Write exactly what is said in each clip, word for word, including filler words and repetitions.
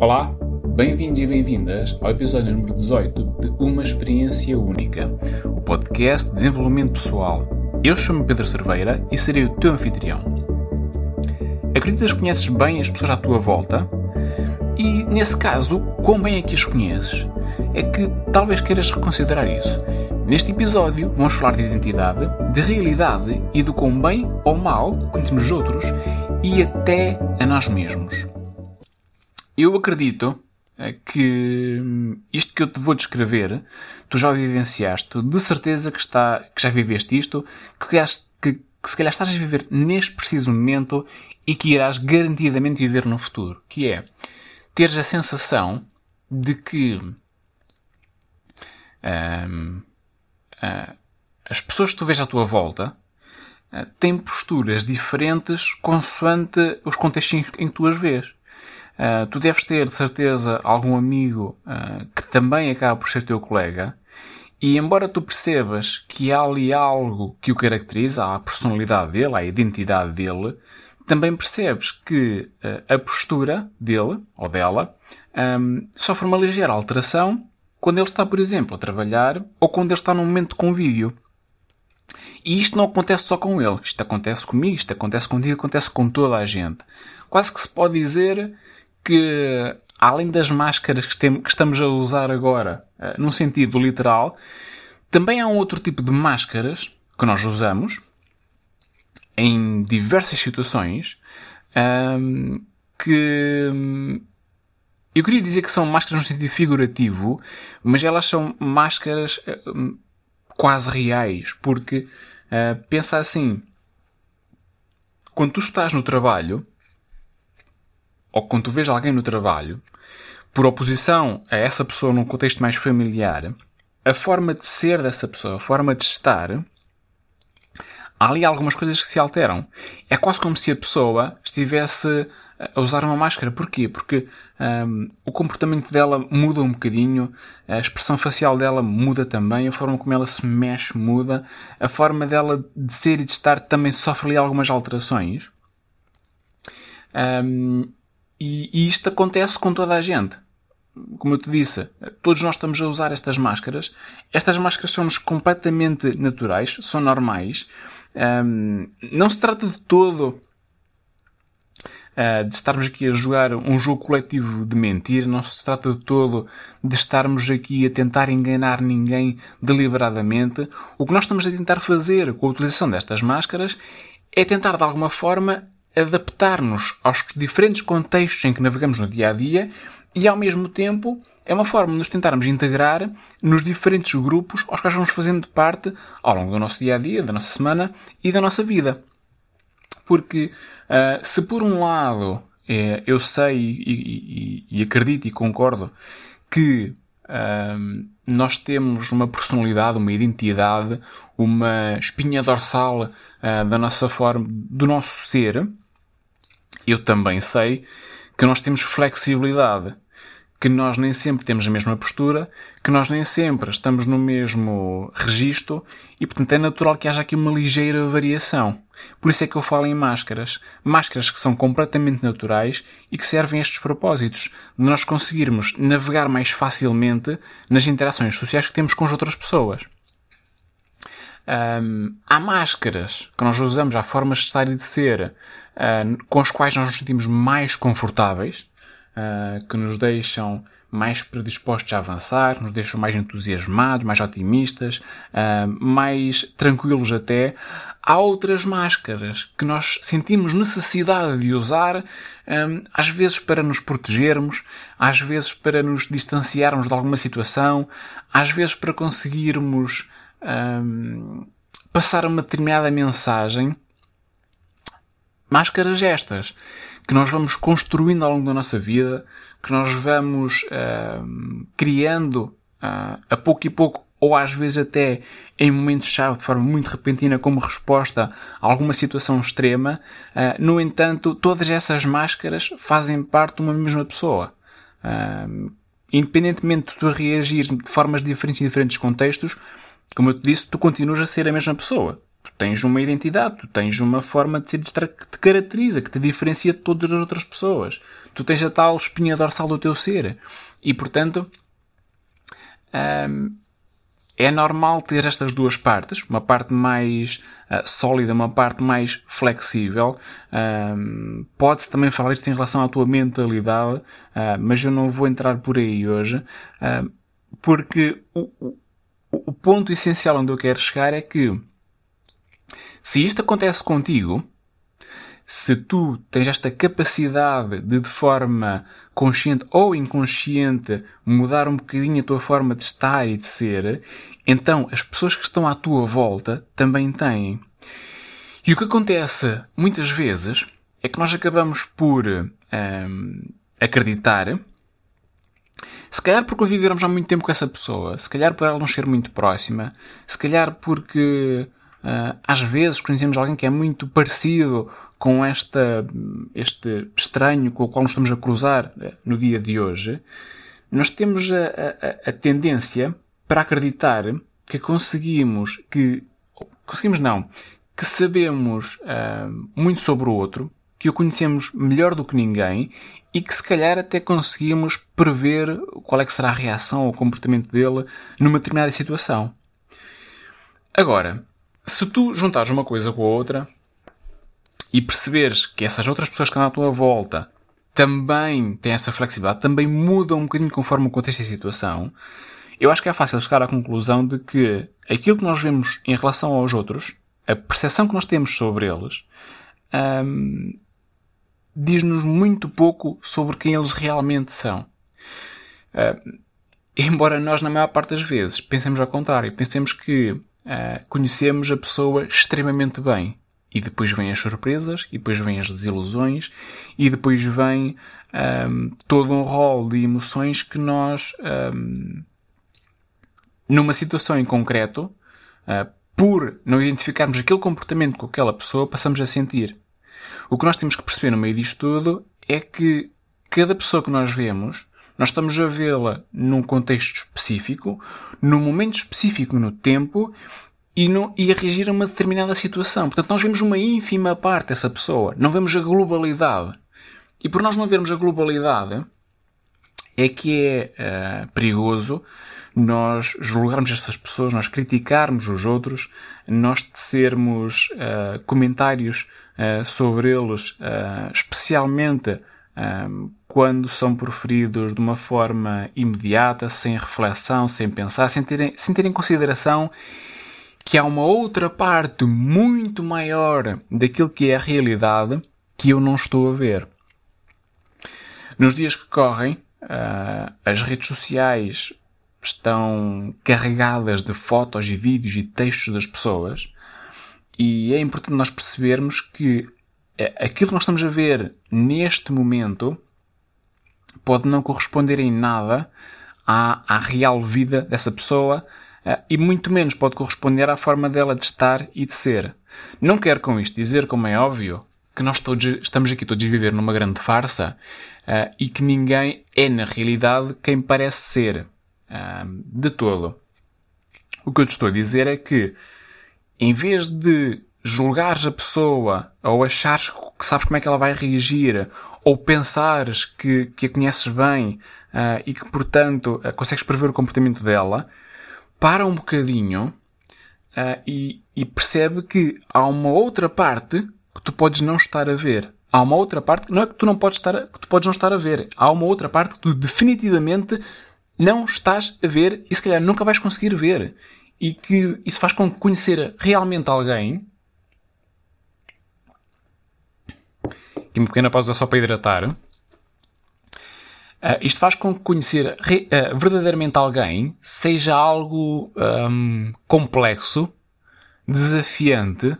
Olá, bem-vindos e bem-vindas ao episódio número dezoito de Uma Experiência Única, o podcast de desenvolvimento pessoal. Eu chamo-me Pedro Cerveira e serei o teu anfitrião. Acreditas que conheces bem as pessoas à tua volta? E, nesse caso, quão bem é que as conheces? É que talvez queiras reconsiderar isso. Neste episódio vamos falar de identidade, de realidade e do quão bem ou mal conhecemos os outros e até a nós mesmos. Eu acredito que isto que eu te vou descrever, tu já vivenciaste, de certeza que, está, que já viveste isto, que se, calhar, que, que se calhar estás a viver neste preciso momento e que irás garantidamente viver no futuro, que é teres a sensação de que hum, as pessoas que tu vês à tua volta têm posturas diferentes consoante os contextos em que tu as vês. Tu deves ter, de certeza, algum amigo que também acaba por ser teu colega e, embora tu percebas que há ali algo que o caracteriza, a personalidade dele, a identidade dele, também percebes que a postura dele ou dela sofre uma ligeira alteração quando ele está, por exemplo, a trabalhar ou quando ele está num momento de convívio. E isto não acontece só com ele. Isto acontece comigo, isto acontece contigo, acontece com toda a gente. Quase que se pode dizer que, além das máscaras que, tem, que estamos a usar agora, uh, num sentido literal, também há um outro tipo de máscaras que nós usamos em diversas situações um, que... Eu queria dizer que são máscaras no sentido figurativo, mas elas são máscaras quase reais, porque uh, pensa assim, quando tu estás no trabalho, ou quando tu vês alguém no trabalho, por oposição a essa pessoa num contexto mais familiar, a forma de ser dessa pessoa, a forma de estar, há ali algumas coisas que se alteram. É quase como se a pessoa estivesse a usar uma máscara. Porquê? Porque um, o comportamento dela muda um bocadinho, a expressão facial dela muda também, a forma como ela se mexe muda, a forma dela de ser e de estar também sofre ali algumas alterações. Um, e, e isto acontece com toda a gente. Como eu te disse, todos nós estamos a usar estas máscaras. Estas máscaras são-nos completamente naturais, são normais. Um, não se trata de todo... de estarmos aqui a jogar um jogo coletivo de mentir, não se trata de todo de estarmos aqui a tentar enganar ninguém deliberadamente. O que nós estamos a tentar fazer com a utilização destas máscaras é tentar, de alguma forma, adaptar-nos aos diferentes contextos em que navegamos no dia-a-dia e, ao mesmo tempo, é uma forma de nos tentarmos integrar nos diferentes grupos aos quais vamos fazendo parte ao longo do nosso dia-a-dia, da nossa semana e da nossa vida. Porque uh, se por um lado é, eu sei e, e, e acredito e concordo que uh, nós temos uma personalidade, uma identidade, uma espinha dorsal uh, da nossa forma, do nosso ser, eu também sei que nós temos flexibilidade, que nós nem sempre temos a mesma postura, que nós nem sempre estamos no mesmo registro e, portanto, é natural que haja aqui uma ligeira variação. Por isso é que eu falo em máscaras. Máscaras que são completamente naturais e que servem a estes propósitos, de nós conseguirmos navegar mais facilmente nas interações sociais que temos com as outras pessoas. Um, há máscaras que nós usamos, há formas de estar e de ser, uh, com as quais nós nos sentimos mais confortáveis, uh, que nos deixam mais predispostos a avançar, nos deixam mais entusiasmados, mais otimistas, uh, mais tranquilos até. Há outras máscaras que nós sentimos necessidade de usar, um, às vezes para nos protegermos, às vezes para nos distanciarmos de alguma situação, às vezes para conseguirmos um, passar uma determinada mensagem. Máscaras estas que nós vamos construindo ao longo da nossa vida, que nós vamos uh, criando uh, a pouco e pouco, ou às vezes até em momentos-chave, de forma muito repentina, como resposta a alguma situação extrema. Uh, no entanto, todas essas máscaras fazem parte de uma mesma pessoa. Uh, independentemente de tu reagir de formas diferentes em diferentes contextos, como eu te disse, tu continuas a ser a mesma pessoa. tu tens uma identidade, tu tens uma forma de ser que te caracteriza, que te diferencia de todas as outras pessoas. Tu tens a tal espinha dorsal do teu ser. E, portanto, hum, é normal ter estas duas partes, uma parte mais uh, sólida, uma parte mais flexível. Um, pode-se também falar isto em relação à tua mentalidade, uh, mas eu não vou entrar por aí hoje, uh, porque o, o, o ponto essencial onde eu quero chegar é que, se isto acontece contigo, se tu tens esta capacidade de, de forma consciente ou inconsciente, mudar um bocadinho a tua forma de estar e de ser, então as pessoas que estão à tua volta também têm. E o que acontece muitas vezes é que nós acabamos por hum, acreditar, se calhar porque vivermos há muito tempo com essa pessoa, se calhar por ela não ser muito próxima, se calhar porque hum, às vezes conhecemos alguém que é muito parecido com esta, este estranho com o qual nos estamos a cruzar no dia de hoje, nós temos a, a, a tendência para acreditar que conseguimos, que conseguimos não, que sabemos uh, muito sobre o outro, que o conhecemos melhor do que ninguém e que se calhar até conseguimos prever qual é que será a reação ou o comportamento dele numa determinada situação. Agora, se tu juntares uma coisa com a outra e perceberes que essas outras pessoas que andam à tua volta também têm essa flexibilidade, também mudam um bocadinho conforme o contexto e a situação, eu acho que é fácil chegar à conclusão de que aquilo que nós vemos em relação aos outros, a percepção que nós temos sobre eles, hum, diz-nos muito pouco sobre quem eles realmente são. Hum, embora nós, na maior parte das vezes, pensemos ao contrário, pensemos que hum, conhecemos a pessoa extremamente bem. E depois vêm as surpresas, e depois vêm as desilusões, e depois vem um, todo um rol de emoções que nós, um, numa situação em concreto, uh, por não identificarmos aquele comportamento com aquela pessoa, passamos a sentir. O que nós temos que perceber no meio disto tudo é que cada pessoa que nós vemos, nós estamos a vê-la num contexto específico, num momento específico no tempo, E, não, e a reagir a uma determinada situação. Portanto, nós vemos uma ínfima parte dessa pessoa. Não vemos a globalidade. E por nós não vermos a globalidade, é que é uh, perigoso nós julgarmos estas pessoas, nós criticarmos os outros, nós tecermos uh, comentários uh, sobre eles, uh, especialmente um, quando são proferidos de uma forma imediata, sem reflexão, sem pensar, sem terem, sem terem consideração que há uma outra parte muito maior daquilo que é a realidade que eu não estou a ver. Nos dias que correm, as redes sociais estão carregadas de fotos e vídeos e textos das pessoas e é importante nós percebermos que aquilo que nós estamos a ver neste momento pode não corresponder em nada à, à real vida dessa pessoa, e muito menos pode corresponder à forma dela de estar e de ser. Não quero com isto dizer, como é óbvio, que nós todos estamos aqui todos a viver numa grande farsa uh, e que ninguém é, na realidade, quem parece ser uh, de todo. O que eu te estou a dizer é que, em vez de julgares a pessoa ou achares que sabes como é que ela vai reagir ou pensares que, que a conheces bem uh, e que, portanto, uh, consegues prever o comportamento dela, para um bocadinho uh, e, e percebe que há uma outra parte que tu podes não estar a ver. Há uma outra parte que não é que tu não podes estar a, que tu podes não estar a ver. Há uma outra parte que tu definitivamente não estás a ver e se calhar nunca vais conseguir ver. E que isso faz com que conhecer realmente alguém... Aqui uma pequena pausa só para hidratar. Uh, isto faz com que conhecer re, uh, verdadeiramente alguém seja algo um, complexo, desafiante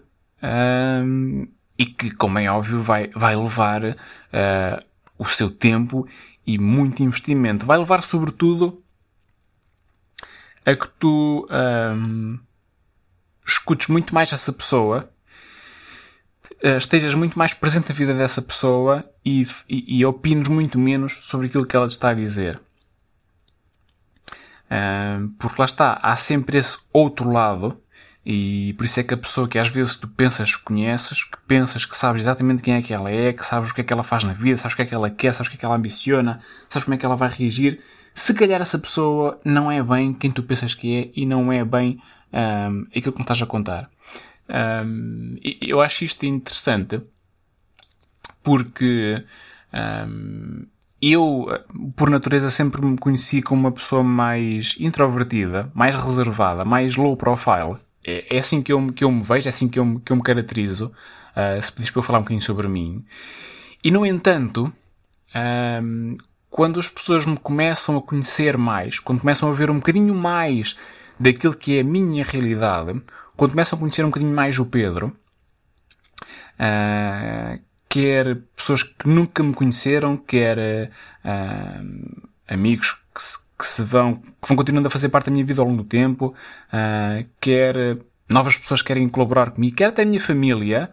um, e que, como é óbvio, vai, vai levar uh, o seu tempo e muito investimento. Vai levar, sobretudo, a que tu um, escutes muito mais essa pessoa, estejas muito mais presente na vida dessa pessoa e, e, e opines muito menos sobre aquilo que ela te está a dizer. Porque lá está, há sempre esse outro lado E por isso é que a pessoa que às vezes tu pensas que conheces, que pensas que sabes exatamente quem é que ela é, que sabes o que é que ela faz na vida, sabes o que é que ela quer, sabes o que é que ela ambiciona, sabes como é que ela vai reagir, se calhar essa pessoa não é bem quem tu pensas que é e não é bem um, aquilo que me estás a contar. Um, eu acho isto interessante porque um, eu, por natureza, sempre me conheci como uma pessoa mais introvertida, mais reservada, mais low profile. É assim que eu, que eu me vejo, é assim que eu, que eu me caracterizo, uh, se pedis para eu falar um bocadinho sobre mim. E, no entanto, um, quando as pessoas me começam a conhecer mais, quando começam a ver um bocadinho mais daquilo que é a minha realidade, quando começam a conhecer um bocadinho mais o Pedro, uh, quer pessoas que nunca me conheceram, quer uh, amigos que se que se vão, que vão continuando a fazer parte da minha vida ao longo do tempo, uh, quer uh, novas pessoas que querem colaborar comigo, quer até a minha família,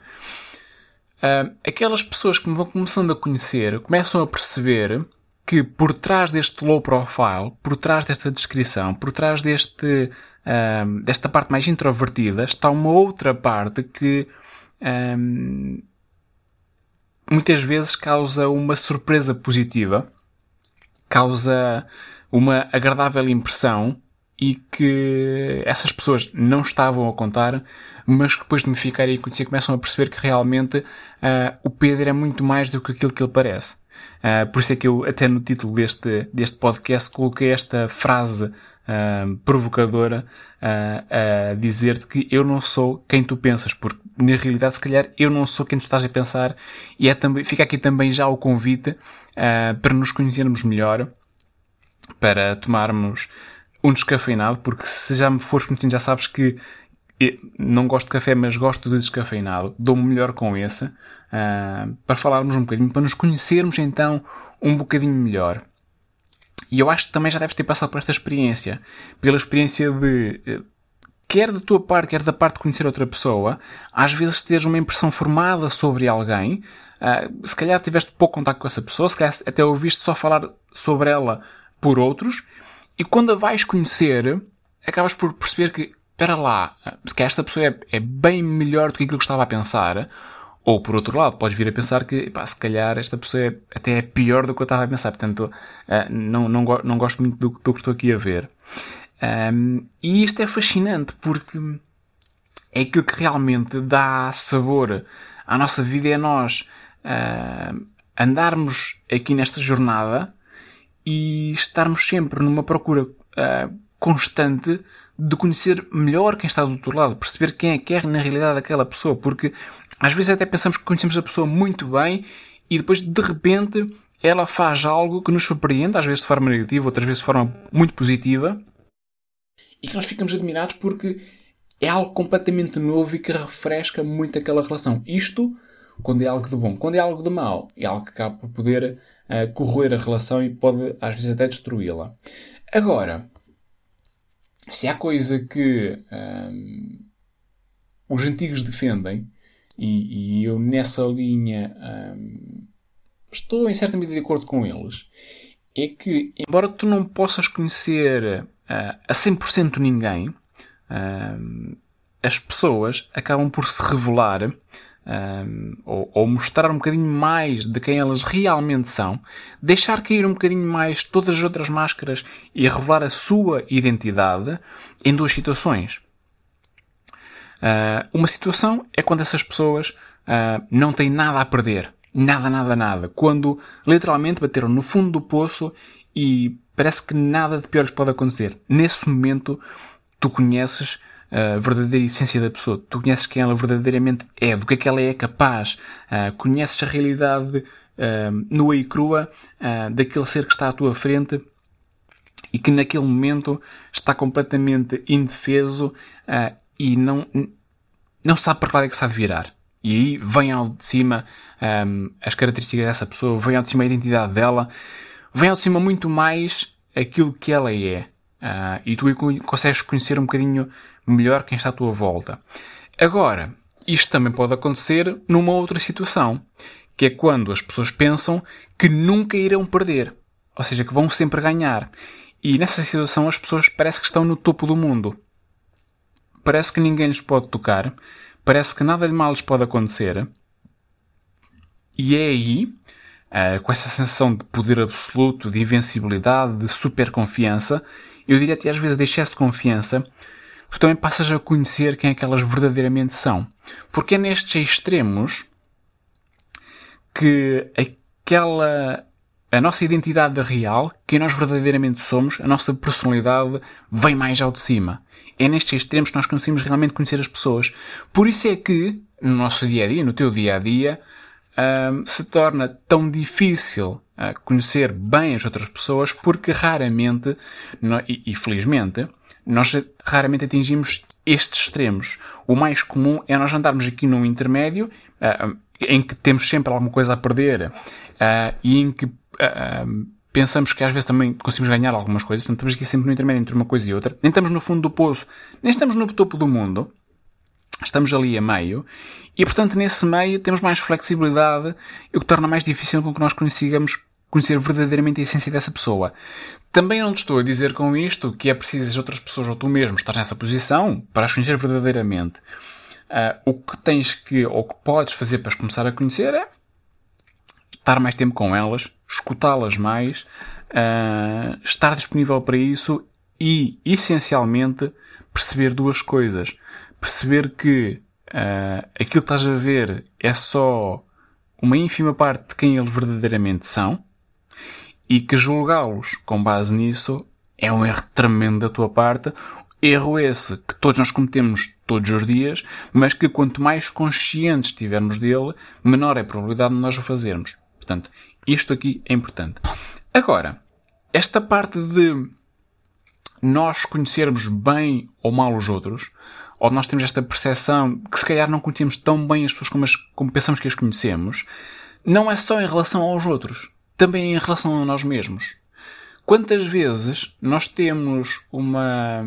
uh, aquelas pessoas que me vão começando a conhecer, começam a perceber que por trás deste low profile, por trás desta descrição, por trás deste, uh, desta parte mais introvertida, está uma outra parte que uh, muitas vezes causa uma surpresa positiva, causa uma agradável impressão e que essas pessoas não estavam a contar, mas que depois de me ficarem a conhecer começam a perceber que realmente uh, o Pedro é muito mais do que aquilo que ele parece. Uh, por isso é que eu até no título deste, deste podcast coloquei esta frase uh, provocadora uh, a dizer-te que eu não sou quem tu pensas, porque na realidade se calhar eu não sou quem tu estás a pensar e é também, fica aqui também já o convite uh, para nos conhecermos melhor, para tomarmos um descafeinado, porque se já me fores conhecendo já sabes que não gosto de café, mas gosto de descafeinado, dou-me melhor com esse, uh, para falarmos um bocadinho, para nos conhecermos então um bocadinho melhor. E eu acho que também já deves ter passado por esta experiência, pela experiência de, quer da tua parte, quer da parte de conhecer outra pessoa, às vezes teres uma impressão formada sobre alguém. Uh, se calhar tiveste pouco contacto com essa pessoa, se calhar até ouviste só falar sobre ela por outros, e quando a vais conhecer, acabas por perceber que, espera lá, se calhar esta pessoa é, é bem melhor do que aquilo que estava a pensar, ou por outro lado, podes vir a pensar que, pá, se calhar esta pessoa é, até é pior do que eu estava a pensar, portanto, uh, não, não, não gosto muito do, do que estou aqui a ver. Um, e isto é fascinante, porque é aquilo que realmente dá sabor à nossa vida, é nós uh, andarmos aqui nesta jornada e estarmos sempre numa procura uh, constante de conhecer melhor quem está do outro lado, perceber quem é que é na realidade aquela pessoa, porque às vezes até pensamos que conhecemos a pessoa muito bem e depois de repente ela faz algo que nos surpreende, às vezes de forma negativa, outras vezes de forma muito positiva, e que nós ficamos admirados porque é algo completamente novo e que refresca muito aquela relação. Isto quando é algo de bom. Quando é algo de mau, é algo que acaba por poder uh, corroer a relação e pode, às vezes, até destruí-la. Agora, se há coisa que uh, os antigos defendem, e, e eu nessa linha uh, estou, em certa medida, de acordo com eles, é que, embora tu não possas conhecer uh, a cem por cento ninguém, uh, as pessoas acabam por se revelar Um, ou, ou mostrar um bocadinho mais de quem elas realmente são, deixar cair um bocadinho mais todas as outras máscaras e revelar a sua identidade em duas situações. Uh, uma situação é quando essas pessoas uh, não têm nada a perder. Nada, nada, nada. Quando literalmente bateram no fundo do poço e parece que nada de pior lhes pode acontecer. Nesse momento tu conheces a verdadeira essência da pessoa. Tu conheces quem ela verdadeiramente é, do que é que ela é capaz. Uh, conheces a realidade uh, nua e crua uh, daquele ser que está à tua frente e que naquele momento está completamente indefeso uh, e não, não sabe para que lado é que sabe virar. E aí vem ao de cima um, as características dessa pessoa, vem ao de cima a identidade dela, vem ao de cima muito mais aquilo que ela é. Uh, e tu consegues conhecer um bocadinho melhor quem está à tua volta. Agora, isto também pode acontecer numa outra situação, que é quando as pessoas pensam que nunca irão perder, ou seja, que vão sempre ganhar. E nessa situação as pessoas parece que estão no topo do mundo. parece que ninguém lhes pode tocar, parece que nada de mal lhes pode acontecer. E é aí, uh, com essa sensação de poder absoluto, de invencibilidade, de superconfiança, eu diria até às vezes de excesso de confiança, tu também passas a conhecer quem é que elas verdadeiramente são. Porque é nestes extremos que aquela, a nossa identidade real, quem nós verdadeiramente somos, a nossa personalidade, vem mais ao de cima. É nestes extremos que nós conseguimos realmente conhecer as pessoas. Por isso é que, no nosso dia-a-dia, no teu dia-a-dia, Uh, se torna tão difícil uh, conhecer bem as outras pessoas, porque raramente, no, e, e felizmente, nós raramente atingimos estes extremos. O mais comum é nós andarmos aqui num intermédio, uh, em que temos sempre alguma coisa a perder, uh, e em que uh, uh, pensamos que às vezes também conseguimos ganhar algumas coisas, portanto estamos aqui sempre no intermédio entre uma coisa e outra, nem estamos no fundo do poço, nem estamos no topo do mundo, estamos ali a meio. E, portanto, nesse meio temos mais flexibilidade, o que torna mais difícil com que nós consigamos conhecer verdadeiramente a essência dessa pessoa. Também não te estou a dizer com isto que é preciso as outras pessoas ou tu mesmo estás nessa posição para as conhecer verdadeiramente. Uh, o que tens que, ou que podes fazer para as começar a conhecer é estar mais tempo com elas, escutá-las mais, uh, estar disponível para isso e, essencialmente, perceber duas coisas. Perceber que Uh, aquilo que estás a ver é só uma ínfima parte de quem eles verdadeiramente são e que julgá-los com base nisso é um erro tremendo da tua parte. Erro esse que todos nós cometemos todos os dias, mas que quanto mais conscientes estivermos dele, menor é a probabilidade de nós o fazermos. Portanto, isto aqui é importante. Agora, esta parte de nós conhecermos bem ou mal os outros, ou nós temos esta percepção que se calhar não conhecemos tão bem as pessoas como, as, como pensamos que as conhecemos, não é só em relação aos outros, também é em relação a nós mesmos. Quantas vezes nós temos uma,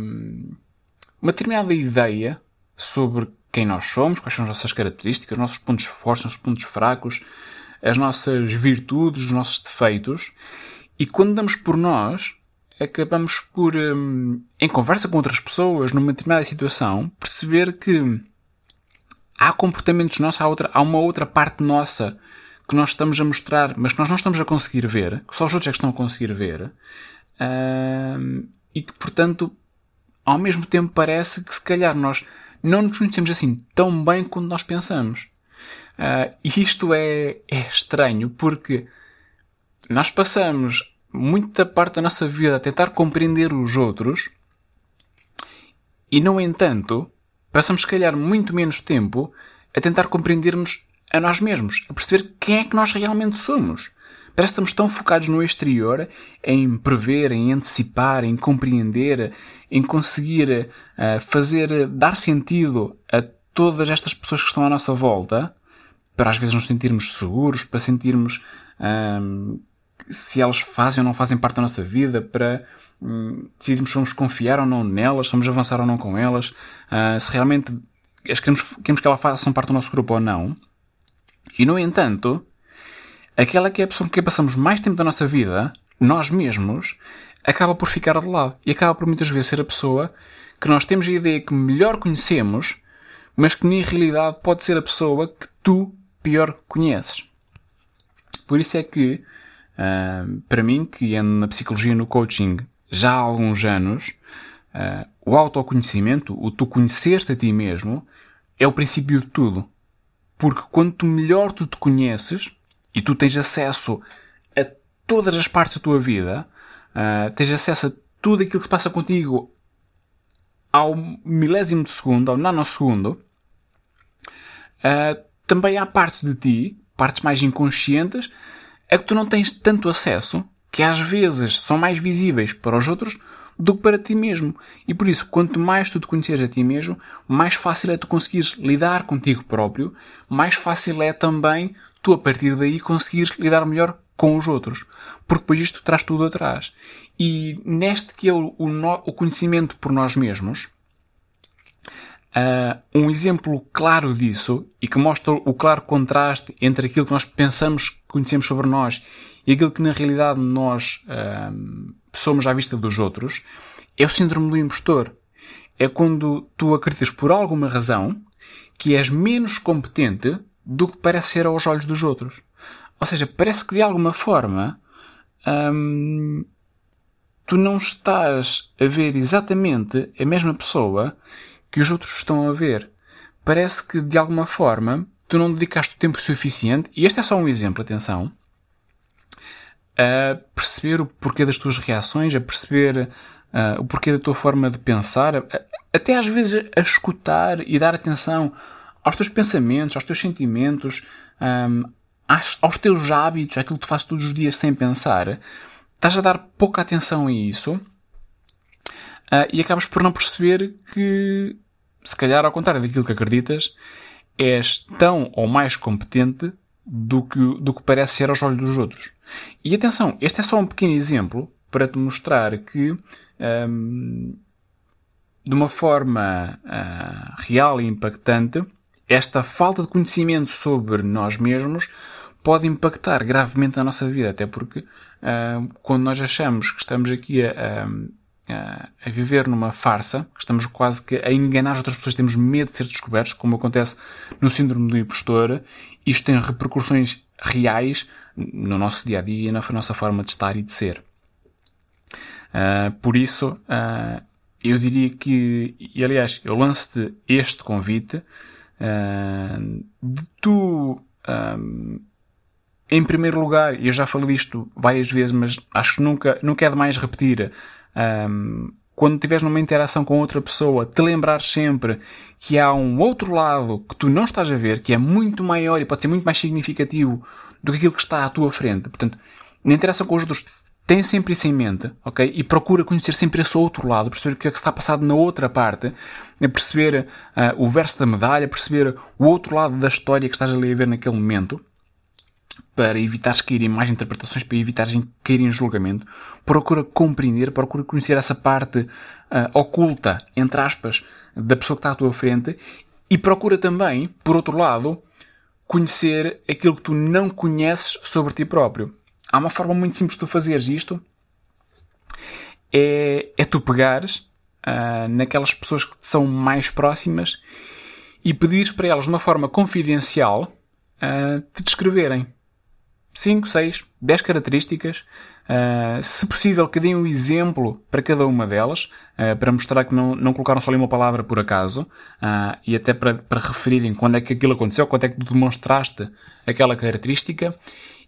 uma determinada ideia sobre quem nós somos, quais são as nossas características, os nossos pontos fortes, os nossos pontos fracos, as nossas virtudes, os nossos defeitos, e quando damos por nós, acabamos por, em conversa com outras pessoas, numa determinada situação, perceber que há comportamentos nossos, há, outra, há uma outra parte nossa que nós estamos a mostrar, mas que nós não estamos a conseguir ver, que só os outros é que estão a conseguir ver, e que, portanto, ao mesmo tempo parece que, se calhar, nós não nos conhecemos assim tão bem quanto nós pensamos. E isto é, é estranho, porque nós passamos muita parte da nossa vida a tentar compreender os outros e, no entanto, passamos, se calhar, muito menos tempo a tentar compreendermos a nós mesmos, a perceber quem é que nós realmente somos. Parece que estamos tão focados no exterior, em prever, em antecipar, em compreender, em conseguir uh, fazer, dar sentido a todas estas pessoas que estão à nossa volta, para às vezes nos sentirmos seguros, para sentirmos Uh, se elas fazem ou não fazem parte da nossa vida, para hum, decidirmos se vamos confiar ou não nelas, se vamos avançar ou não com elas, uh, se realmente as queremos, queremos que elas façam parte do nosso grupo ou não. E, no entanto, aquela que é a pessoa com quem passamos mais tempo da nossa vida, nós mesmos, acaba por ficar de lado. E acaba por, muitas vezes, ser a pessoa que nós temos a ideia que melhor conhecemos, mas que, na realidade, pode ser a pessoa que tu pior conheces. Por isso é que, Uh, para mim, que ando na psicologia e no coaching já há alguns anos, uh, o autoconhecimento, o tu conhecer-te a ti mesmo, é o princípio de tudo. Porque quanto melhor tu te conheces, e tu tens acesso a todas as partes da tua vida, uh, tens acesso a tudo aquilo que se passa contigo ao milésimo de segundo, ao nanosegundo, uh, também há partes de ti, partes mais inconscientes, é que tu não tens tanto acesso, que às vezes são mais visíveis para os outros do que para ti mesmo. E por isso, quanto mais tu te conheceres a ti mesmo, mais fácil é tu conseguires lidar contigo próprio, mais fácil é também tu, a partir daí, conseguires lidar melhor com os outros. Porque depois isto traz tudo atrás. E neste que é o, o, no, o conhecimento por nós mesmos, Uh, um exemplo claro disso, e que mostra o claro contraste entre aquilo que nós pensamos que conhecemos sobre nós e aquilo que na realidade nós uh, somos à vista dos outros, é o síndrome do impostor. é quando tu acreditas por alguma razão que és menos competente do que parece ser aos olhos dos outros. Ou seja, parece que de alguma forma hum, tu não estás a ver exatamente a mesma pessoa que os outros estão a ver. Parece que de alguma forma tu não dedicaste o tempo suficiente, e este é só um exemplo, atenção, a perceber o porquê das tuas reações, a perceber uh, o porquê da tua forma de pensar, a, até às vezes a escutar e dar atenção aos teus pensamentos, aos teus sentimentos, um, aos, aos teus hábitos, aquilo que tu fazes todos os dias sem pensar. Estás a dar pouca atenção a isso uh, e acabas por não perceber que, se calhar, ao contrário daquilo que acreditas, és tão ou mais competente do que, do que parece ser aos olhos dos outros. E atenção, este é só um pequeno exemplo para te mostrar que, hum, de uma forma hum, real e impactante, esta falta de conhecimento sobre nós mesmos pode impactar gravemente a nossa vida. Até porque, hum, quando nós achamos que estamos aqui a, a, a viver numa farsa, que estamos quase que a enganar as outras pessoas, temos medo de ser descobertos, como acontece no síndrome do impostor, isto tem repercussões reais no nosso dia-a-dia, na nossa forma de estar e de ser. Uh, por isso, uh, eu diria que, e aliás, eu lanço-te este convite, uh, de tu, um, em primeiro lugar, eu já falei disto várias vezes, mas acho que nunca, nunca é demais repetir, um, quando estiveres numa interação com outra pessoa, te lembrar sempre que há um outro lado que tu não estás a ver, que é muito maior e pode ser muito mais significativo do que aquilo que está à tua frente. Portanto, na interação com os outros, tem sempre isso em mente, ok? E procura conhecer sempre esse outro lado, perceber o que é que está passado na outra parte, perceber uh, o verso da medalha, perceber o outro lado da história que estás ali a ver naquele momento, para evitares cair em mais interpretações, para evitares cair em julgamento. Procura compreender, procura conhecer essa parte uh, oculta, entre aspas, da pessoa que está à tua frente, e procura também, por outro lado, conhecer aquilo que tu não conheces sobre ti próprio. Há uma forma muito simples de tu fazeres isto, é, é tu pegares uh, naquelas pessoas que te são mais próximas e pedires para elas, de uma forma confidencial, Uh, te descreverem cinco, seis, dez características, uh, se possível que deem um exemplo para cada uma delas, uh, para mostrar que não, não colocaram só ali uma palavra por acaso, uh, e até para, para referirem quando é que aquilo aconteceu, quando é que tu demonstraste aquela característica.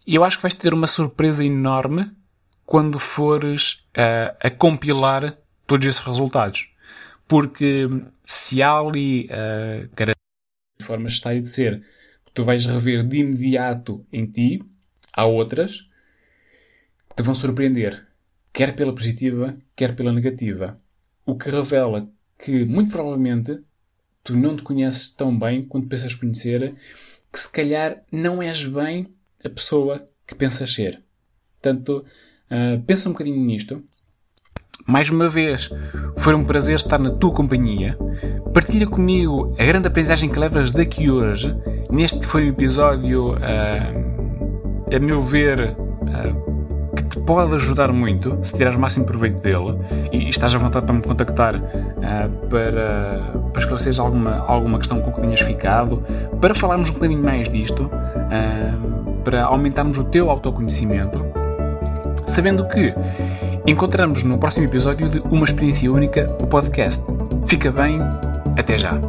E eu acho que vais ter uma surpresa enorme quando fores uh, a compilar todos esses resultados, porque se há ali uh, características de forma de estar e de ser, tu vais rever de imediato em ti, há outras que te vão surpreender, quer pela positiva, quer pela negativa. O que revela que, muito provavelmente, tu não te conheces tão bem quanto pensas conhecer, que se calhar não és bem a pessoa que pensas ser. Portanto, uh, pensa um bocadinho nisto. Mais uma vez, foi um prazer estar na tua companhia. Partilha comigo a grande aprendizagem que levas daqui hoje. Neste foi um episódio, uh, a meu ver, uh, que te pode ajudar muito, se tirares o máximo proveito dele, e, e estás à vontade para me contactar uh, para, para esclareceres alguma, alguma questão com que tenhas ficado, para falarmos um bocadinho mais disto, uh, para aumentarmos o teu autoconhecimento, sabendo que encontramos no próximo episódio de Uma Experiência Única, o podcast. Fica bem, até já!